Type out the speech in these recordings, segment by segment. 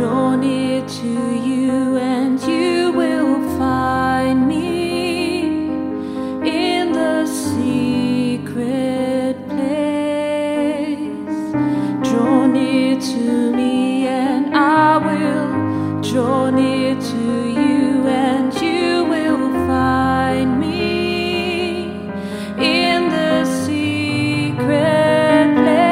draw near to you and you will find me in the secret place. Draw near to me and I will draw near to you, and you will find me in the secret place.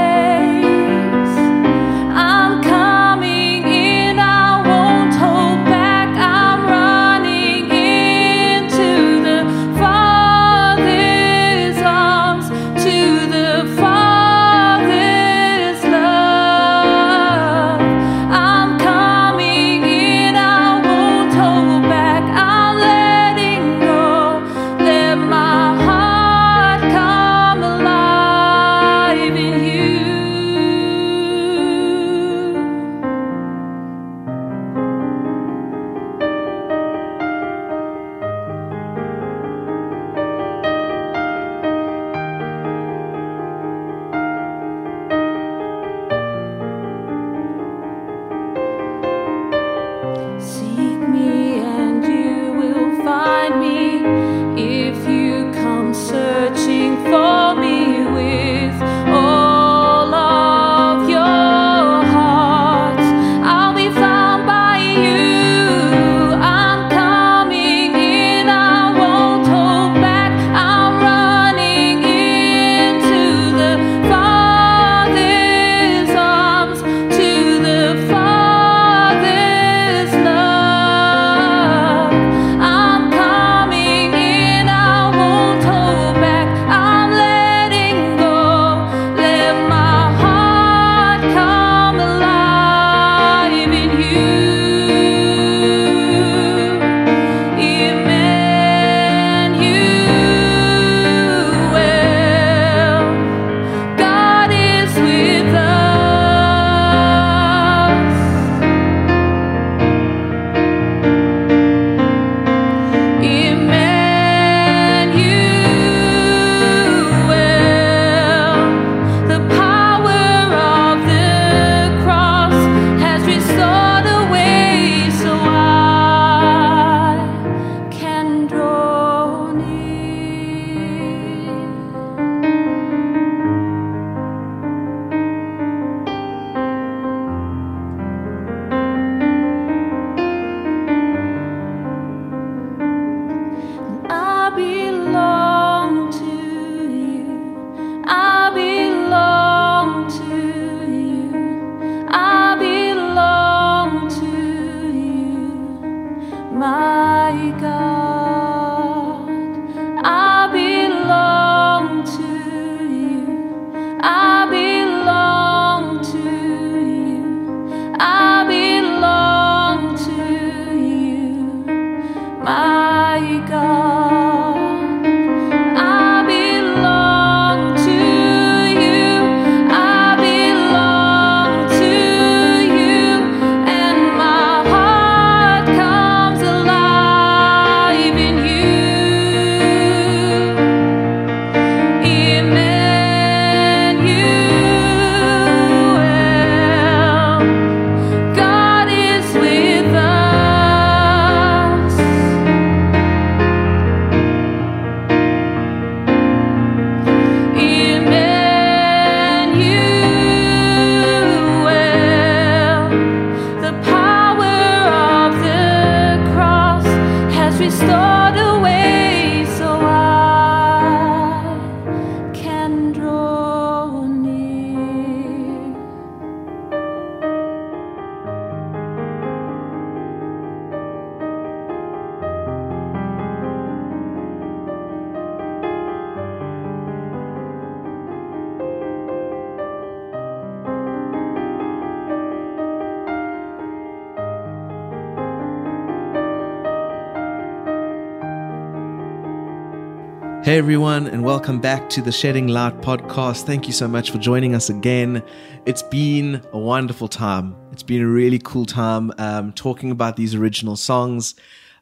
Hey everyone, and welcome back to the Shedding Light podcast. Thank you so much for joining us again. It's been a wonderful time. It's been a really cool time talking about these original songs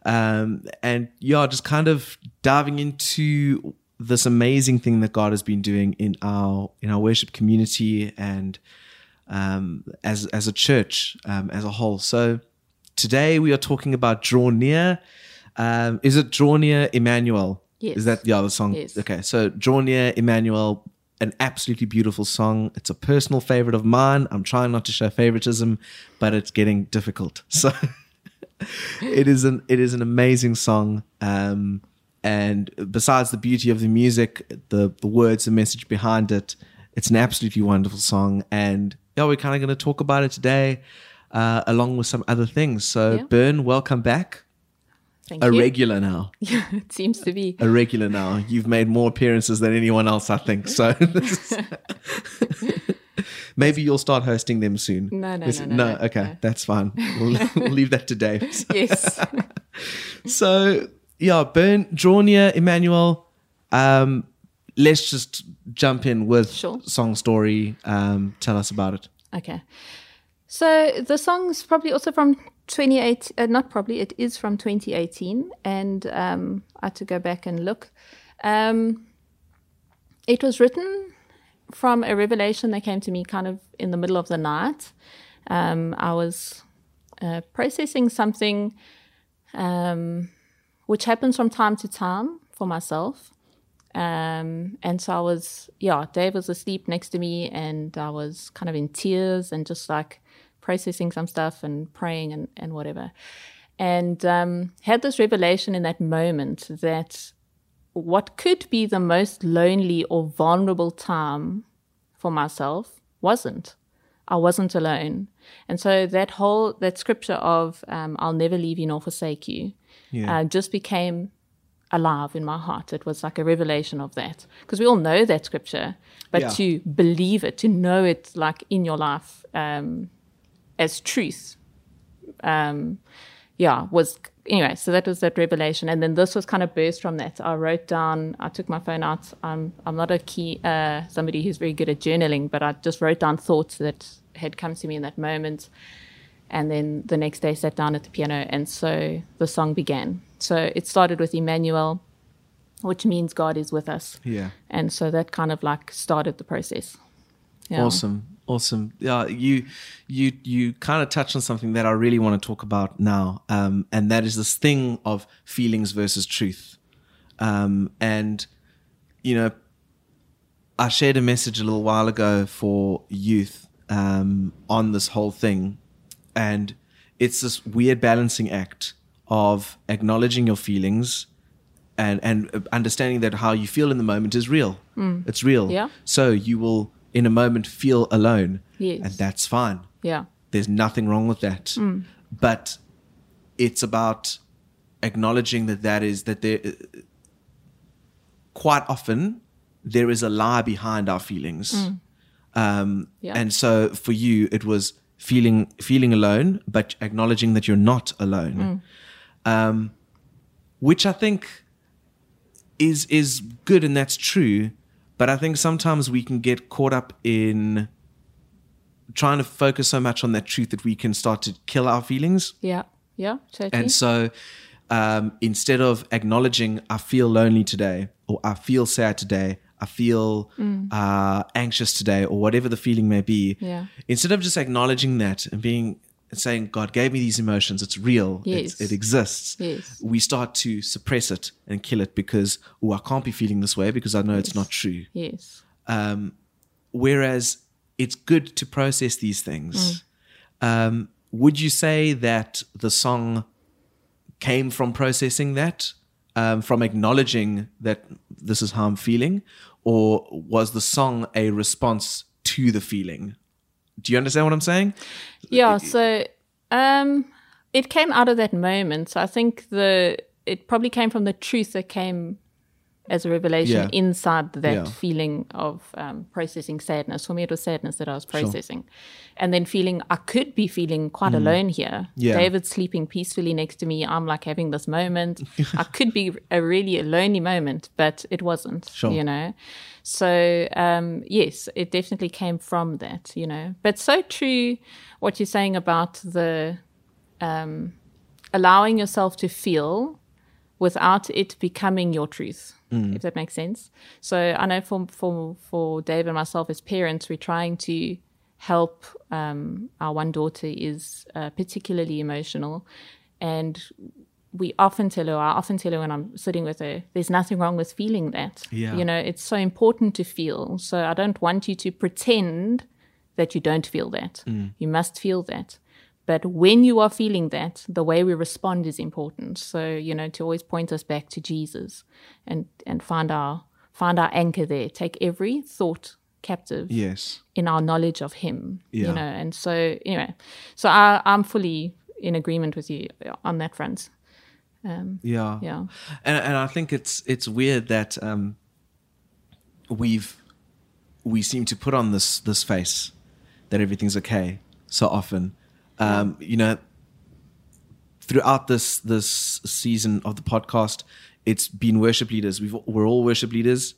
and just kind of diving into this amazing thing that God has been doing in our worship community. And as a church, as a whole. So today we are talking about Draw Near. Is it Draw Near Immanuel? Yes. Is that the other song? Yes. Okay, so Draw Near Immanuel, an absolutely beautiful song. It's a personal favorite of mine. I'm trying not to show favoritism, but it's getting difficult. So it is an amazing song. And besides the beauty of the music, the words, the message behind it, it's an absolutely wonderful song. And yeah, we're kind of going to talk about it today, along with some other things. So yeah. Bern, welcome back. Thank you. Regular now. Yeah, it seems to be. A regular now. You've made more appearances than anyone else, I think. So maybe you'll start hosting them soon. No. Okay, no. That's fine. We'll leave that to Dave. So. Yes. So, yeah, Bern, Draw Near Immanuel. Let's just jump in with song story. Tell us about it. Okay. So the song's probably also from 2018, not probably, it is from 2018, and I had to go back and look. It was written from a revelation that came to me kind of in the middle of the night. I was processing something which happens from time to time for myself. And so I was, Dave was asleep next to me, and I was kind of in tears and just like processing some stuff and praying and whatever. And had this revelation in that moment that what could be the most lonely or vulnerable time for myself wasn't. I wasn't alone. And so that scripture of I'll never leave you nor forsake you just became alive in my heart. It was like a revelation of that, because we all know that scripture, but to believe it, to know it like in your life as truth, so that was that revelation. And then this was kind of burst from that. I wrote down, I took my phone out. I'm not somebody who's very good at journaling, but I just wrote down thoughts that had come to me in that moment, and then the next day sat down at the piano, and so the song began. So it started with Immanuel, which means God is with us. Yeah. And so that kind of like started the process. Yeah. Awesome. Yeah, you kind of touched on something that I really want to talk about now, and that is this thing of feelings versus truth. And, I shared a message a little while ago for youth on this whole thing, and it's this weird balancing act of acknowledging your feelings and understanding that how you feel in the moment is real. Mm. It's real. Yeah. So you will, in a moment, feel alone. Yes. And that's fine. Yeah. There's nothing wrong with that. Mm. But it's about acknowledging that there quite often there is a lie behind our feelings. Mm. And so for you, it was feeling alone, but acknowledging that you're not alone. Mm. Which I think is good, and that's true. But I think sometimes we can get caught up in trying to focus so much on that truth that we can start to kill our feelings. Yeah, totally. And so instead of acknowledging, I feel lonely today, or I feel sad today, I feel anxious today, or whatever the feeling may be, instead of just acknowledging that and saying, God gave me these emotions, it's real, yes. It exists, yes. We start to suppress it and kill it because, I can't be feeling this way because I know it's not true. Yes. Whereas it's good to process these things. Mm. Would you say that the song came from processing that? From acknowledging that this is how I'm feeling? Or was the song a response to the feeling? Do you understand what I'm saying? Yeah, so it came out of that moment. So I think it probably came from the truth that came as a revelation inside that feeling of processing sadness. For me, it was sadness that I was processing. Sure. And then I could be feeling quite alone here. Yeah. David's sleeping peacefully next to me. I'm like having this moment. I could be a really lonely moment, but it wasn't, sure. So, yes, it definitely came from that, But so true what you're saying about the allowing yourself to feel without it becoming your truth, if that makes sense. So I know for Dave and myself as parents, we're trying to help. Our one daughter is particularly emotional, and I often tell her when I'm sitting with her, there's nothing wrong with feeling that. Yeah. You know, it's so important to feel. So I don't want you to pretend that you don't feel that. Mm. You must feel that. But when you are feeling that, the way we respond is important. So, you know, to always point us back to Jesus and find our anchor there. Take every thought captive, yes, in our knowledge of him. Yeah. You know, and so anyway. So I'm fully in agreement with you on that front. And I think it's weird that we seem to put on this face that everything's okay so often. You know, throughout this season of the podcast, it's been worship leaders. We're all worship leaders.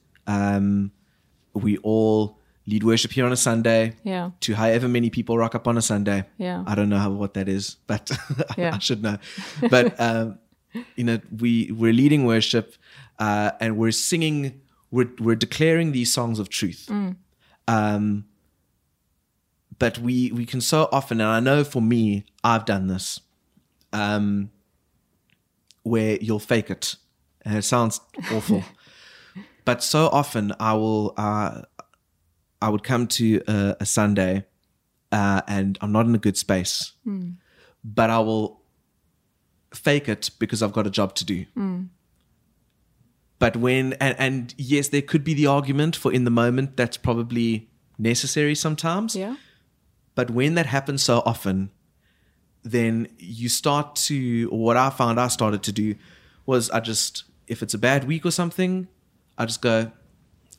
We all lead worship here on a Sunday. Yeah. To however many people rock up on a Sunday. Yeah. I don't know what that is, but I should know. But you know, we're leading worship, and we're singing, we're declaring these songs of truth. Mm. But we can so often, and I know for me, I've done this, where you'll fake it, and it sounds awful. But so often I would come to a Sunday, and I'm not in a good space, but I will fake it because I've got a job to do. Mm. But when, and yes, there could be the argument for in the moment that's probably necessary sometimes. Yeah. But when that happens so often, then you start to, or what I found I started to do was if it's a bad week or something, I just go,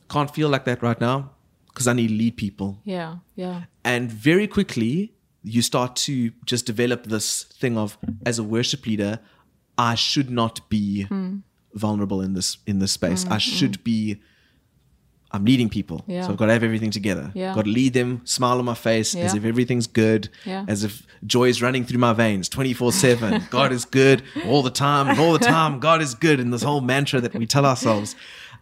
can't feel like that right now because I need to lead people. Yeah, yeah. And very quickly, you start to just develop this thing of, as a worship leader, I should not be vulnerable in this space. I should be. I'm leading people, so I've got to have everything together. Yeah. Got to lead them, smile on my face, as if everything's good, as if joy is running through my veins, 24/7. God is good all the time, and all the time God is good. And this whole mantra that we tell ourselves.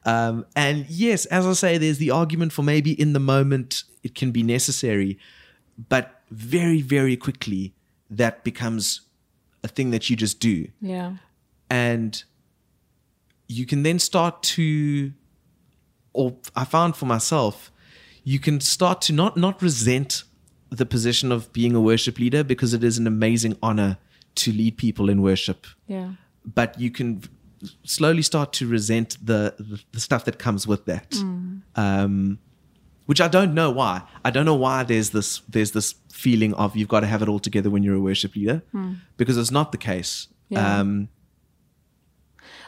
And yes, as I say, there's the argument for maybe in the moment it can be necessary, but very, very quickly that becomes a thing that you just do. Yeah. And you can then start to, or I found for myself, you can start to not resent the position of being a worship leader, because it is an amazing honor to lead people in worship. Yeah. But you can slowly start to resent the stuff that comes with that. Mm. Which I don't know why. I don't know why there's this feeling of you've got to have it all together when you're a worship leader, because it's not the case. Yeah.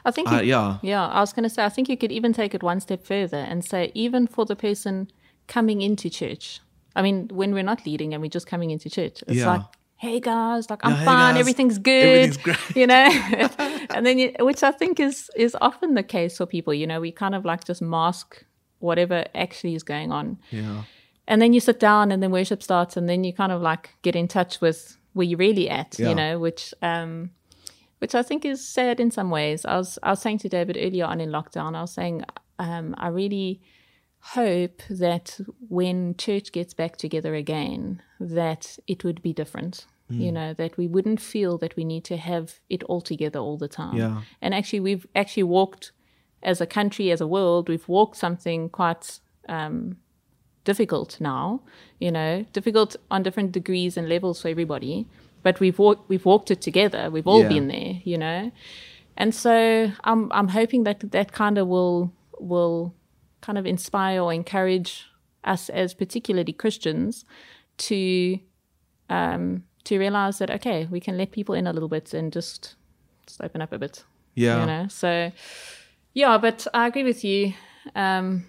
I think I was going to say, I think you could even take it one step further and say, even for the person coming into church, I mean, when we're not leading and we're just coming into church, it's like, hey guys, like, I'm fine, guys. Everything's good, everything's, you know. And then, which I think is often the case for people, you know, we kind of like just mask whatever actually is going on. Yeah. And then you sit down and then worship starts, and then you kind of like get in touch with where you're really at, you know, which I think is sad in some ways. I was saying to David earlier on in lockdown, I was saying, I really hope that when church gets back together again, that it would be different. You know, that we wouldn't feel that we need to have it all together all the time. Yeah. And actually, we've actually walked, as a country, as a world, we've walked something quite difficult now, you know, difficult on different degrees and levels for everybody, but we've walked it together. We've all been there, you know. And so I'm hoping that kind of will kind of inspire or encourage us as particularly Christians to realize that, okay, we can let people in a little bit and just open up a bit. Yeah. You know, so... Yeah, but I agree with you. The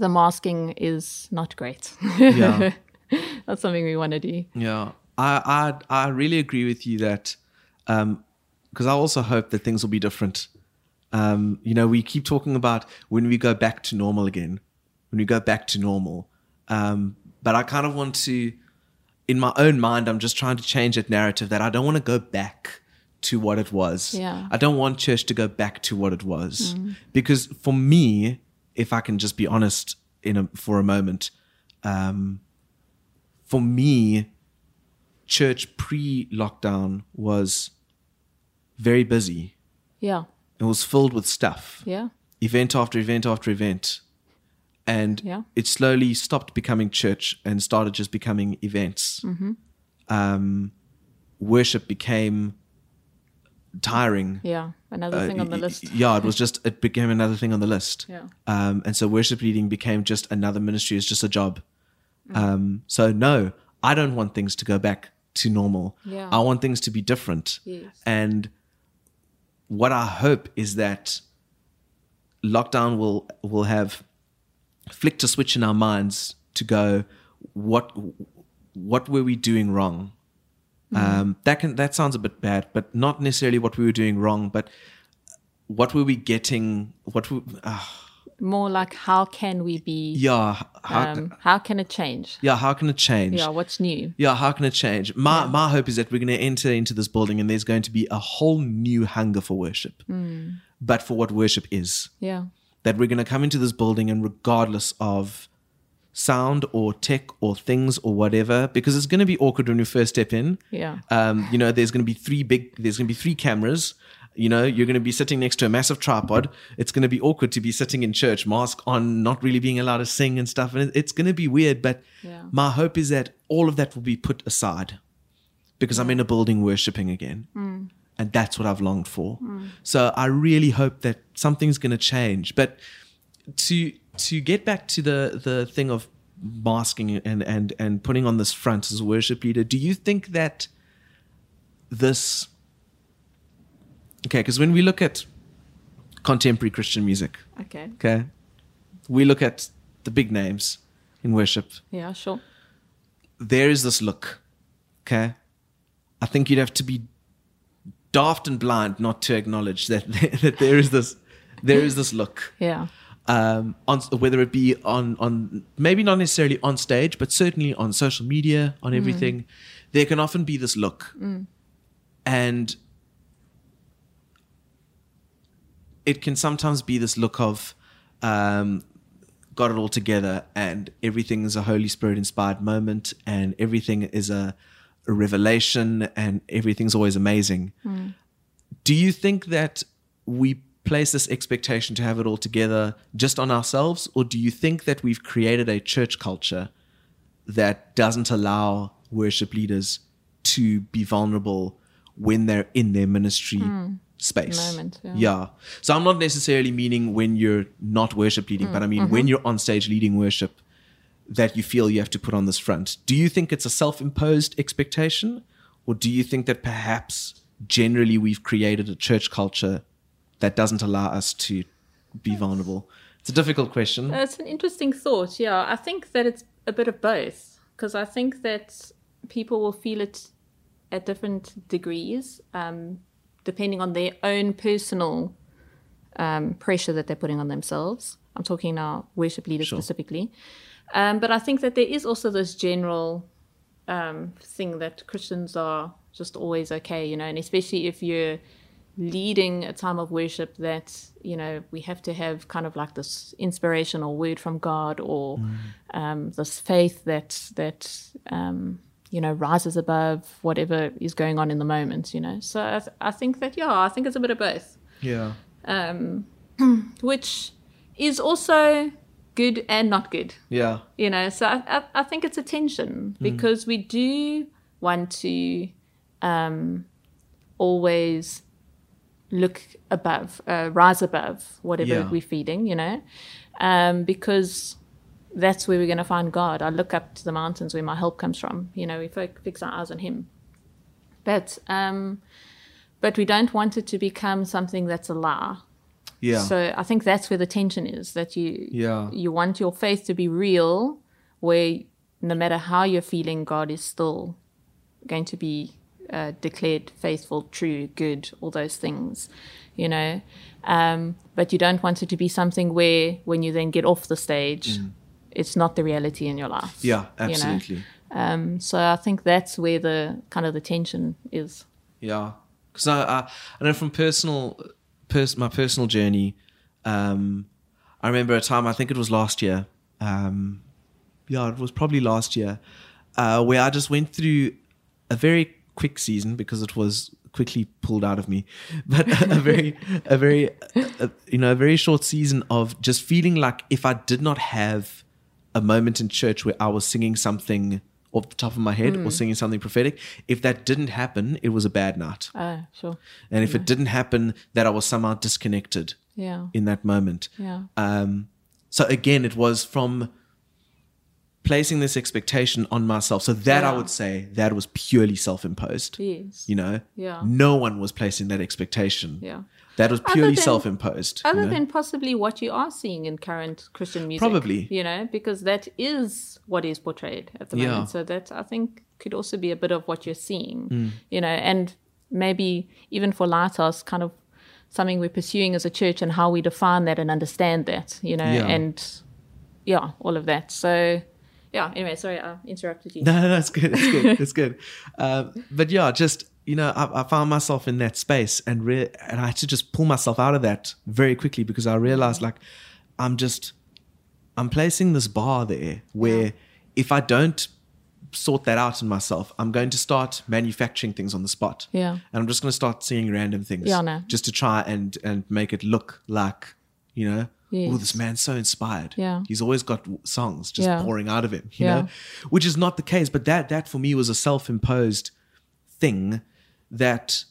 masking is not great. Yeah. That's something we want to do. Yeah. I really agree with you that, because I also hope that things will be different. You know, we keep talking about when we go back to normal again, but I kind of want to, in my own mind, I'm just trying to change that narrative that I don't want to go back to what it was. Yeah. I don't want church to go back to what it was. Mm. Because for me, if I can just be honest for a moment, for me, church pre-lockdown was very busy. Yeah. It was filled with stuff. Yeah. Event after event after event. And it slowly stopped becoming church and started just becoming events. Mm-hmm. Worship became tiring. Yeah, another thing on the list. Yeah, it became another thing on the list. Yeah. And so worship leading became just another ministry. It's just a job. Mm. So no, I don't want things to go back to normal. Yeah. I want things to be different. Yes. And what I hope is that lockdown will have flicked a switch in our minds to go, what were we doing wrong? That sounds a bit bad, but not necessarily what we were doing wrong, but what were we getting? More like, how can we be? Yeah. How can it change? Yeah. How can it change? Yeah. What's new? Yeah. How can it change? My hope is that we're going to enter into this building and there's going to be a whole new hunger for worship, but for what worship is. Yeah. That we're going to come into this building and regardless of sound or tech or things or whatever, because it's going to be awkward when you first step in. Yeah. There's going to be three cameras. You know, you're going to be sitting next to a massive tripod. It's going to be awkward to be sitting in church, mask on, not really being allowed to sing and stuff. And it's going to be weird. But my hope is that all of that will be put aside because I'm in a building worshiping again. Mm. And that's what I've longed for. Mm. So I really hope that something's going to change. But to get back to the thing of masking and putting on this front as a worship leader, do you think that this... Okay, because when we look at contemporary Christian music, okay, we look at the big names in worship. Yeah, sure. There is this look, okay? I think you'd have to be daft and blind not to acknowledge that there is this look. Yeah. Whether it be on maybe not necessarily on stage, but certainly on social media, on everything, there can often be this look. Mm. And it can sometimes be this look of got it all together and everything is a Holy Spirit inspired moment and everything is a revelation and everything's always amazing. Mm. Do you think that we place this expectation to have it all together just on ourselves, or do you think that we've created a church culture that doesn't allow worship leaders to be vulnerable when they're in their ministry space? Moment, yeah. So I'm not necessarily meaning when you're not worship leading, but I mean when you're on stage leading worship that you feel you have to put on this front. Do you think it's a self-imposed expectation, or do you think that perhaps generally we've created a church culture that doesn't allow us to be vulnerable? It's a difficult question. It's an interesting thought, yeah. I think that it's a bit of both, because I think that people will feel it at different degrees, depending on their own personal pressure that they're putting on themselves. I'm talking now worship leaders specifically. But I think that there is also this general thing that Christians are just always okay, you know, and especially if you're leading a time of worship that, you know, we have to have kind of like this inspirational word from God or this faith that you know, rises above whatever is going on in the moment, you know. So I think that, I think it's a bit of both. Yeah. Which is also good and not good. Yeah. You know, so I think it's a tension because we do want to always look above, rise above whatever we're feeding, you know, because that's where we're going to find God. I look up to the mountains where my help comes from. You know, we fix our eyes on him. But we don't want it to become something that's a lie. Yeah. So I think that's where the tension is, that you want your faith to be real, where no matter how you're feeling, God is still going to be declared faithful, true, good, all those things, you know. But you don't want it to be something where when you then get off the stage, it's not the reality in your life. Yeah, absolutely. You know? So I think that's where the kind of the tension is. Yeah, because I know from my personal journey, I remember a time, I think it was last year. It was probably last year. where I just went through a very quick season because it was quickly pulled out of me, but a very short season of just feeling like if I did not have a moment in church where I was singing something off the top of my head or singing something prophetic, if that didn't happen, it was a bad night. Sure. And if it didn't happen, that I was somehow disconnected in that moment. Yeah. So again, it was from placing this expectation on myself. So that I would say that was purely self-imposed. Yes. You know? Yeah. No one was placing that expectation. Yeah. That was purely self-imposed. Other than possibly what you are seeing in current Christian music. Probably. You know, because that is what is portrayed at the moment. So that, I think, could also be a bit of what you're seeing, you know, and maybe even for Lighthouse, kind of something we're pursuing as a church and how we define that and understand that, you know, and, all of that. So, anyway, sorry, I interrupted you. No, it's good. It's good. It's good. But, just... You know, I found myself in that space and I had to just pull myself out of that very quickly because I realized, like, I'm placing this bar there where if I don't sort that out in myself, I'm going to start manufacturing things on the spot. Yeah. And I'm just going to start seeing random things just to try and make it look like, you know, oh, this man's so inspired. Yeah. He's always got songs just pouring out of him, you know, which is not the case. But that for me was a self-imposed thing that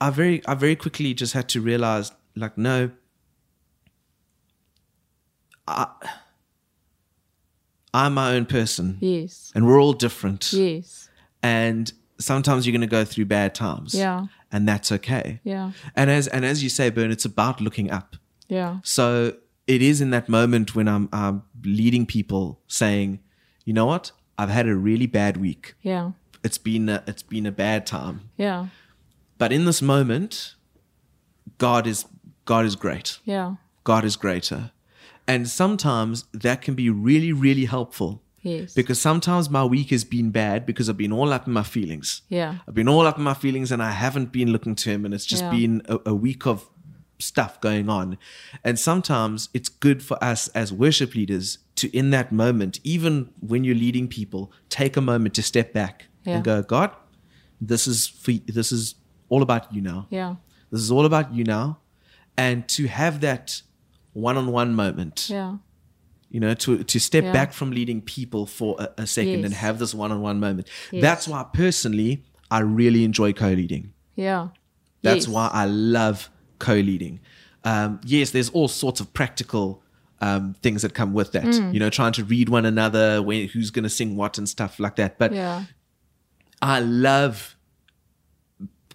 I very quickly just had to realize, like, no, I'm my own person. Yes. And we're all different. Yes. And sometimes you're going to go through bad times. Yeah. And that's okay. Yeah. And as you say, Bern, it's about looking up. Yeah. So it is in that moment when I'm leading people saying, you know what? I've had a really bad week. Yeah. It's been a bad time. Yeah. But in this moment, God is great. Yeah. God is greater. And sometimes that can be really, really helpful. Yes. Because sometimes my week has been bad because I've been all up in my feelings. Yeah. I've been all up in my feelings and I haven't been looking to him, and it's just been a week of stuff going on. And sometimes it's good for us as worship leaders to, in that moment, even when you're leading people, take a moment to step back. Yeah. And go, God, this is all about you now. Yeah. This is all about you now. And to have that one-on-one moment, you know, to step back from leading people for a second and have this one-on-one moment. Yes. That's why personally I really enjoy co-leading. Yeah. That's why I love co-leading. Yes, there's all sorts of practical things that come with that, you know, trying to read one another, who's going to sing what and stuff like that. But I love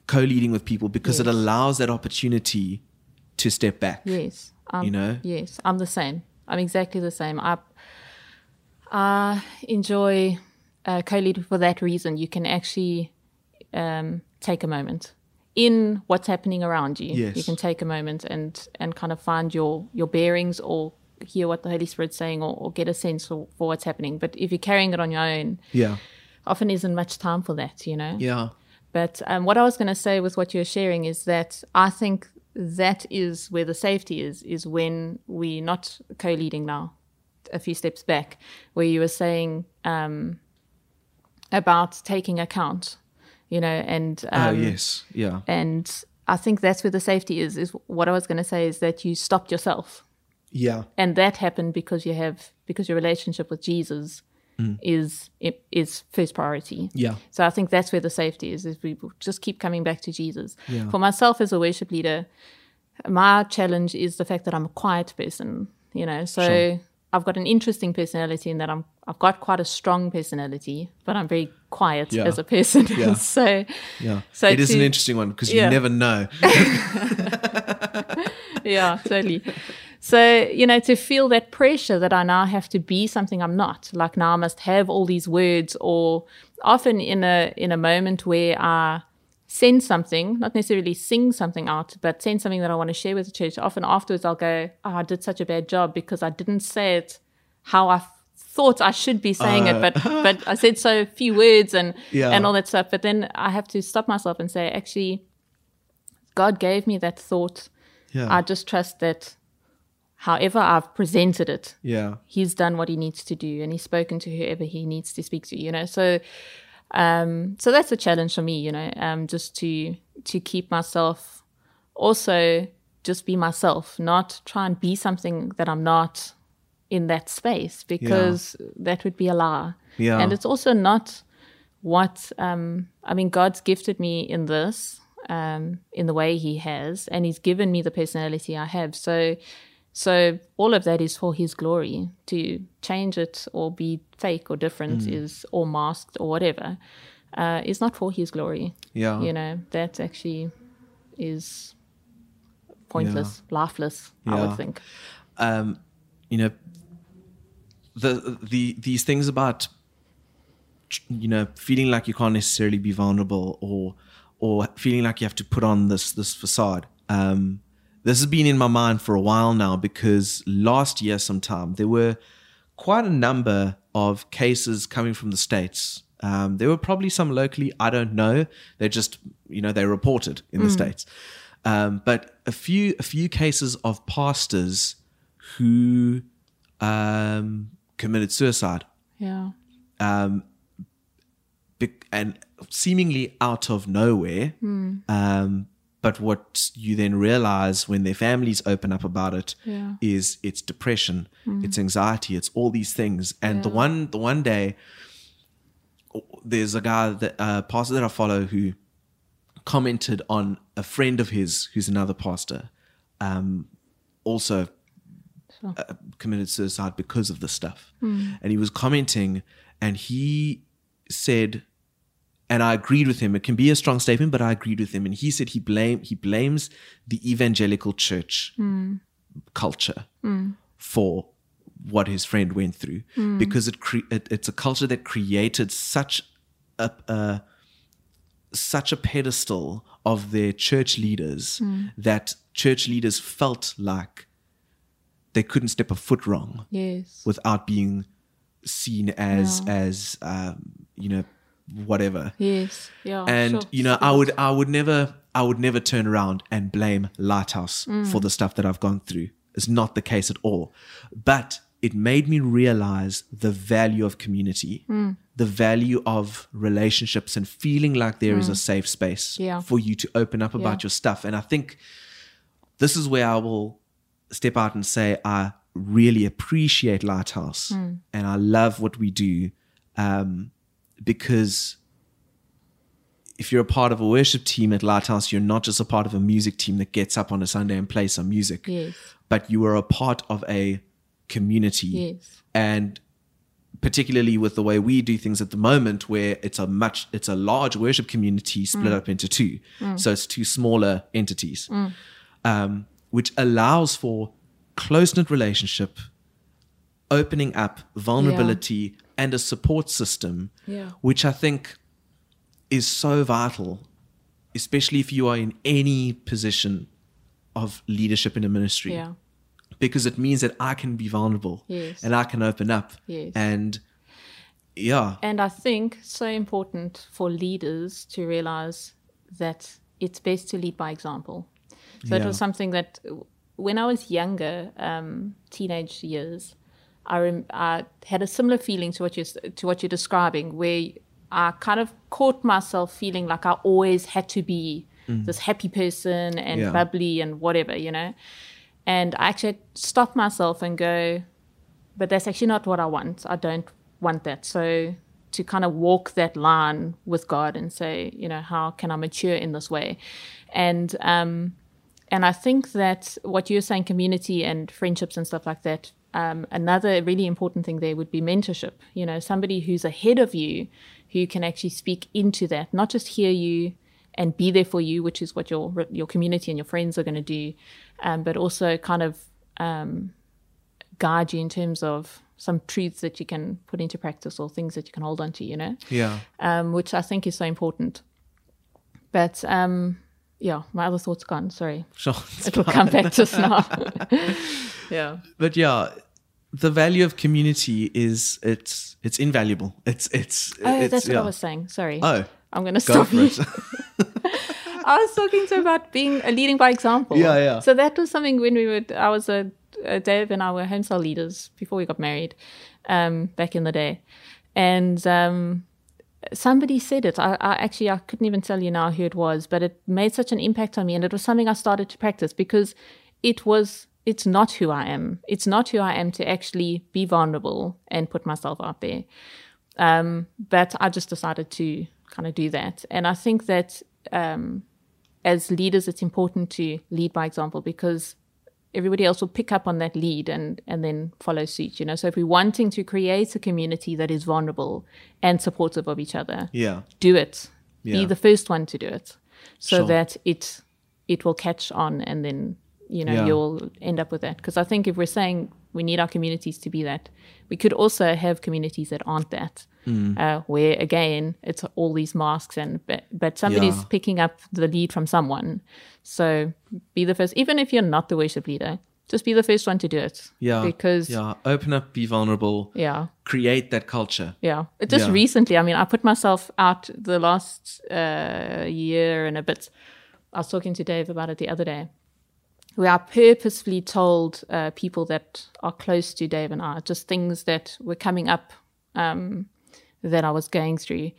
co-leading with people because it allows that opportunity to step back. Yes. You know? Yes, I'm the same. I'm exactly the same. I enjoy co-leading for that reason. You can actually take a moment in what's happening around you. Yes. You can take a moment and kind of find your bearings or hear what the Holy Spirit's saying or get a sense for what's happening. But if you're carrying it on your own... yeah. Often isn't much time for that, you know? Yeah. But what I was going to say with what you're sharing is that I think that is where the safety is when we're not co-leading now, a few steps back, where you were saying about taking account, you know, and... yes, yeah. And I think that's where the safety is what I was going to say is that you stopped yourself. Yeah. And that happened because your relationship with Jesus... is first priority. Yeah. So I think that's where the safety is we just keep coming back to Jesus. Yeah. For myself as a worship leader, my challenge is the fact that I'm a quiet person, you know. So sure. I've got an interesting personality in that I've got quite a strong personality, but I'm very quiet as a person. Yeah. So it is an interesting one because you never know. Yeah, totally. So, you know, to feel that pressure that I now have to be something I'm not, like now I must have all these words, or often in a moment where I send something, not necessarily sing something out, but send something that I want to share with the church, often afterwards I'll go, oh, I did such a bad job because I didn't say it how I thought I should be saying it, but I said so few words and all that stuff. But then I have to stop myself and say, actually, God gave me that thought. Yeah. I just trust that however I've presented it, yeah, he's done what he needs to do, and he's spoken to whoever he needs to speak to, you know. So so that's a challenge for me, you know, just to keep myself, also just be myself, not try and be something that I'm not in that space, because yeah, that would be a lie. Yeah. And it's also not what, I mean, God's gifted me in this, in the way he has, and he's given me the personality I have. So all of that is for his glory. To change it or be fake or different is, or masked or whatever, is not for his glory. Yeah. You know, that actually is pointless, yeah, lifeless, yeah, I would think. You know, these things about, you know, feeling like you can't necessarily be vulnerable, or feeling like you have to put on this facade. This has been in my mind for a while now, because last year sometime there were quite a number of cases coming from the States. There were probably some locally, I don't know. They just, you know, they reported in the States. But a few cases of pastors who committed suicide. Yeah. And seemingly out of nowhere. But what you then realize when their families open up about it, yeah, is it's depression, it's anxiety, it's all these things. And yeah, the one day, there's a guy, pastor that I follow, who commented on a friend of his who's another pastor, also committed suicide because of this stuff. And he was commenting, and he said, and I agreed with him, it can be a strong statement, but I agreed with him. And he said he blames the evangelical church culture for what his friend went through, because it's a culture that created such a pedestal of their church leaders that church leaders felt like they couldn't step a foot wrong, yes, without being seen as, yeah, as you know, whatever. Yes. Yeah. And sure, you know, sure, I would never turn around and blame Lighthouse for the stuff that I've gone through. It's not the case at all. But it made me realize the value of community, the value of relationships, and feeling like there is a safe space, yeah, for you to open up about, yeah, your stuff. And I think this is where I will step out and say I really appreciate Lighthouse, and I love what we do. Because if you're a part of a worship team at Lighthouse, you're not just a part of a music team that gets up on a Sunday and plays some music, yes, but you are a part of a community. Yes. And particularly with the way we do things at the moment, where it's a large worship community split up into two. So it's two smaller entities, which allows for close-knit relationship, opening up, vulnerability, yeah, and a support system, yeah, which I think is so vital, especially if you are in any position of leadership in a ministry, yeah, because it means that I can be vulnerable, yes, and I can open up, yes, and yeah. And I think so important for leaders to realize that it's best to lead by example. So yeah, it was something that when I was younger, teenage years, I had a similar feeling to what you're describing, where I kind of caught myself feeling like I always had to be this happy person and, yeah, bubbly and whatever, you know. And I actually stopped myself and go, but that's actually not what I want. I don't want that. So to kind of walk that line with God and say, you know, how can I mature in this way? And I think that what you're saying, community and friendships and stuff like that, another really important thing there would be mentorship. You know, somebody who's ahead of you, who can actually speak into that, not just hear you and be there for you, which is what your community and your friends are going to do, but also kind of guide you in terms of some truths that you can put into practice or things that you can hold on to, you know? Yeah. Which I think is so important. But yeah, my other thought's gone. Sorry. Sure. It'll come back just now. Yeah. But yeah, the value of community is it's invaluable. That's what I was saying. Sorry. Oh. I'm going to stop you. I was talking about leading by example. Yeah, yeah. So that was something when I was a Dave and I were homestyle leaders before we got married, back in the day. And somebody said it. I couldn't even tell you now who it was, but it made such an impact on me. And it was something I started to practice, because it's not who I am. It's not who I am to actually be vulnerable and put myself out there. But I just decided to kind of do that. And I think that as leaders, it's important to lead by example, because everybody else will pick up on that lead and then follow suit, you know. So if we're wanting to create a community that is vulnerable and supportive of each other, do it. Yeah. Be the first one to do it, so that it will catch on, and then you'll end up with that. Because I think if we're saying we need our communities to be that, we could also have communities that aren't that, where again it's all these masks, and but somebody's picking up the lead from someone. So be the first, even if you're not the worship leader, just be the first one to do it. Yeah, because open up, be vulnerable. Yeah, create that culture. Yeah, just recently, I mean, I put myself out the last year and a bit. I was talking to Dave about it the other day, where I purposefully told people that are close to Dave and I just things that were coming up that I was going through.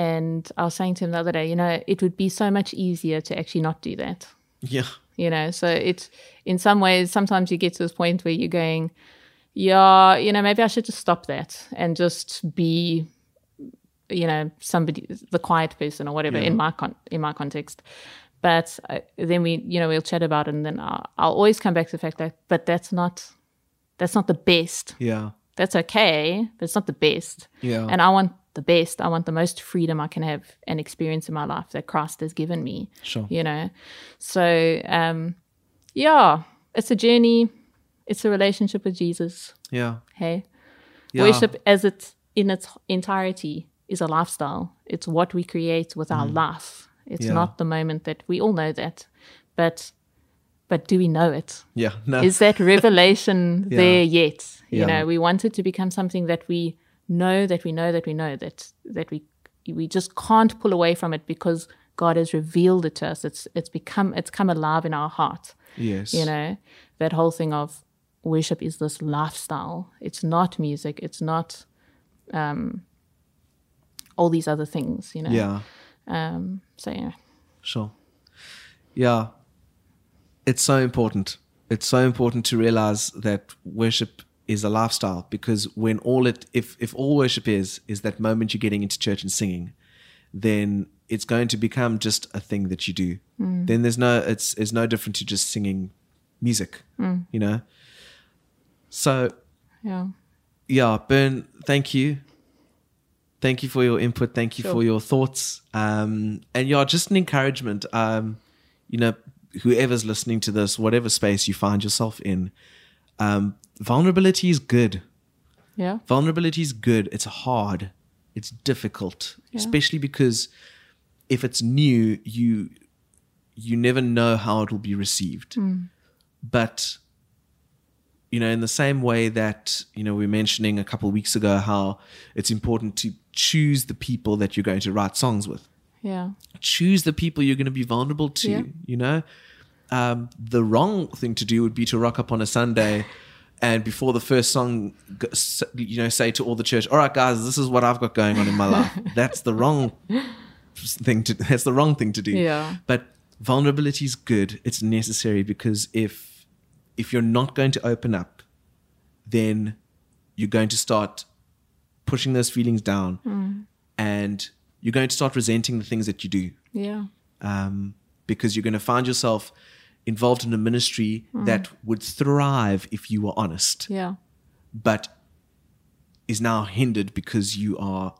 And I was saying to him the other day, it would be so much easier to actually not do that. Yeah. So it's, in some ways, sometimes you get to this point where you're going, maybe I should just stop that and just be, somebody, the quiet person or whatever in my context. But then we'll chat about it, and then I'll always come back to the fact that, but that's not the best. Yeah. That's okay, but it's not the best. Yeah. And I want the best. I want the most freedom I can have and experience in my life that Christ has given me. Sure. So, it's a journey. It's a relationship with Jesus. Yeah. Hey. Yeah. Worship as it's in its entirety is a lifestyle. It's what we create with our life. It's not the moment that we all know that, but do we know it? Yeah, no. Is that revelation there yet? We want it to become something that we know that we just can't pull away from it, because God has revealed it to us. It's come alive in our heart. Yes, that whole thing of worship is this lifestyle. It's not music. It's not all these other things. Yeah. So yeah. Sure. Yeah. It's so important. It's so important to realize that worship is a lifestyle, because when if all worship is that moment you're getting into church and singing, then it's going to become just a thing that you do. Then it's no different to just singing music, ? So yeah, Bern, thank you. Thank you for your input. Thank you for your thoughts. And just an encouragement. Whoever's listening to this, whatever space you find yourself in, vulnerability is good. Yeah. Vulnerability is good. It's hard. It's difficult, especially because if it's new, you never know how it will be received. But, in the same way that, we were mentioning a couple of weeks ago how it's important to choose the people that you're going to write songs with. Yeah. Choose the people you're going to be vulnerable to, ? The wrong thing to do would be to rock up on a Sunday and before the first song, say to all the church, all right, guys, this is what I've got going on in my life. That's the wrong thing to do. Yeah. But vulnerability is good. It's necessary, because if you're not going to open up, then you're going to start pushing those feelings down, and you're going to start resenting the things that you do. Yeah. Because you're going to find yourself involved in a ministry that would thrive if you were honest. Yeah. But is now hindered because you are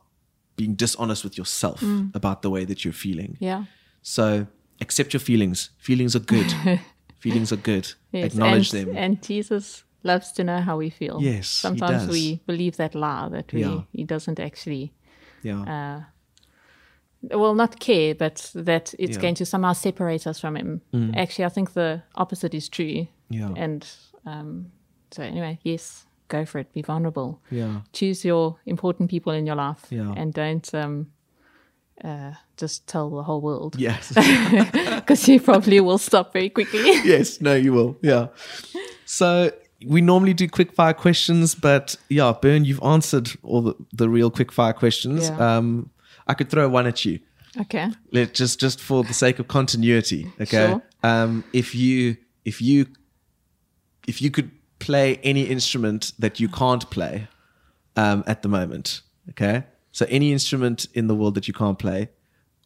being dishonest with yourself about the way that you're feeling. Yeah. So accept your feelings. Feelings are good. Feelings are good. Yes, acknowledge them. And Jesus loves to know how we feel. Yes, sometimes we believe that lie that he doesn't actually, not care, but that it's going to somehow separate us from him. Actually, I think the opposite is true. Yeah. And so anyway, yes, go for it. Be vulnerable. Yeah. Choose your important people in your life and don't just tell the whole world. Yes. Because you probably will stop very quickly. Yes, no, you will. Yeah. So we normally do quickfire questions, but yeah, Bern, you've answered all the real quickfire questions. Yeah. I could throw one at you. Okay. Let's just for the sake of continuity. Okay. Sure. If you could play any instrument that you can't play at the moment, okay? So any instrument in the world that you can't play,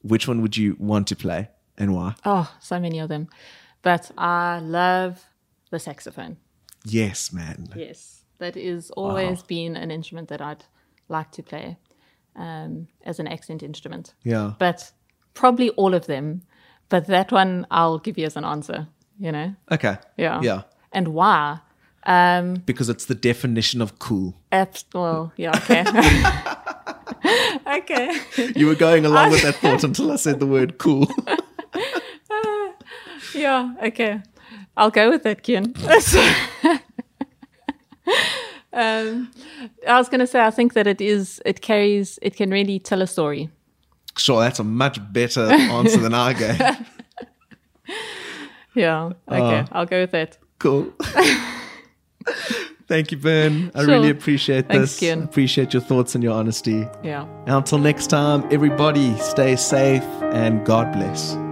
which one would you want to play and why? Oh, so many of them. But I love the saxophone. Yes, man. Yes. That is always been an instrument that I'd like to play as an accent instrument. Yeah. But probably all of them. But that one I'll give you as an answer, you know? Okay. Yeah. Yeah. And why? Because it's the definition of cool. Well, yeah, okay. Okay. You were going along with that thought until I said the word cool. Yeah, okay. I'll go with that, Kian. I was going to say, I think that it can really tell a story. Sure, that's a much better answer than I gave. Yeah, okay. I'll go with that. Cool. Thank you, Bern. I really appreciate this. Thanks, Kian. Appreciate your thoughts and your honesty. Yeah. And until next time, everybody, stay safe and God bless.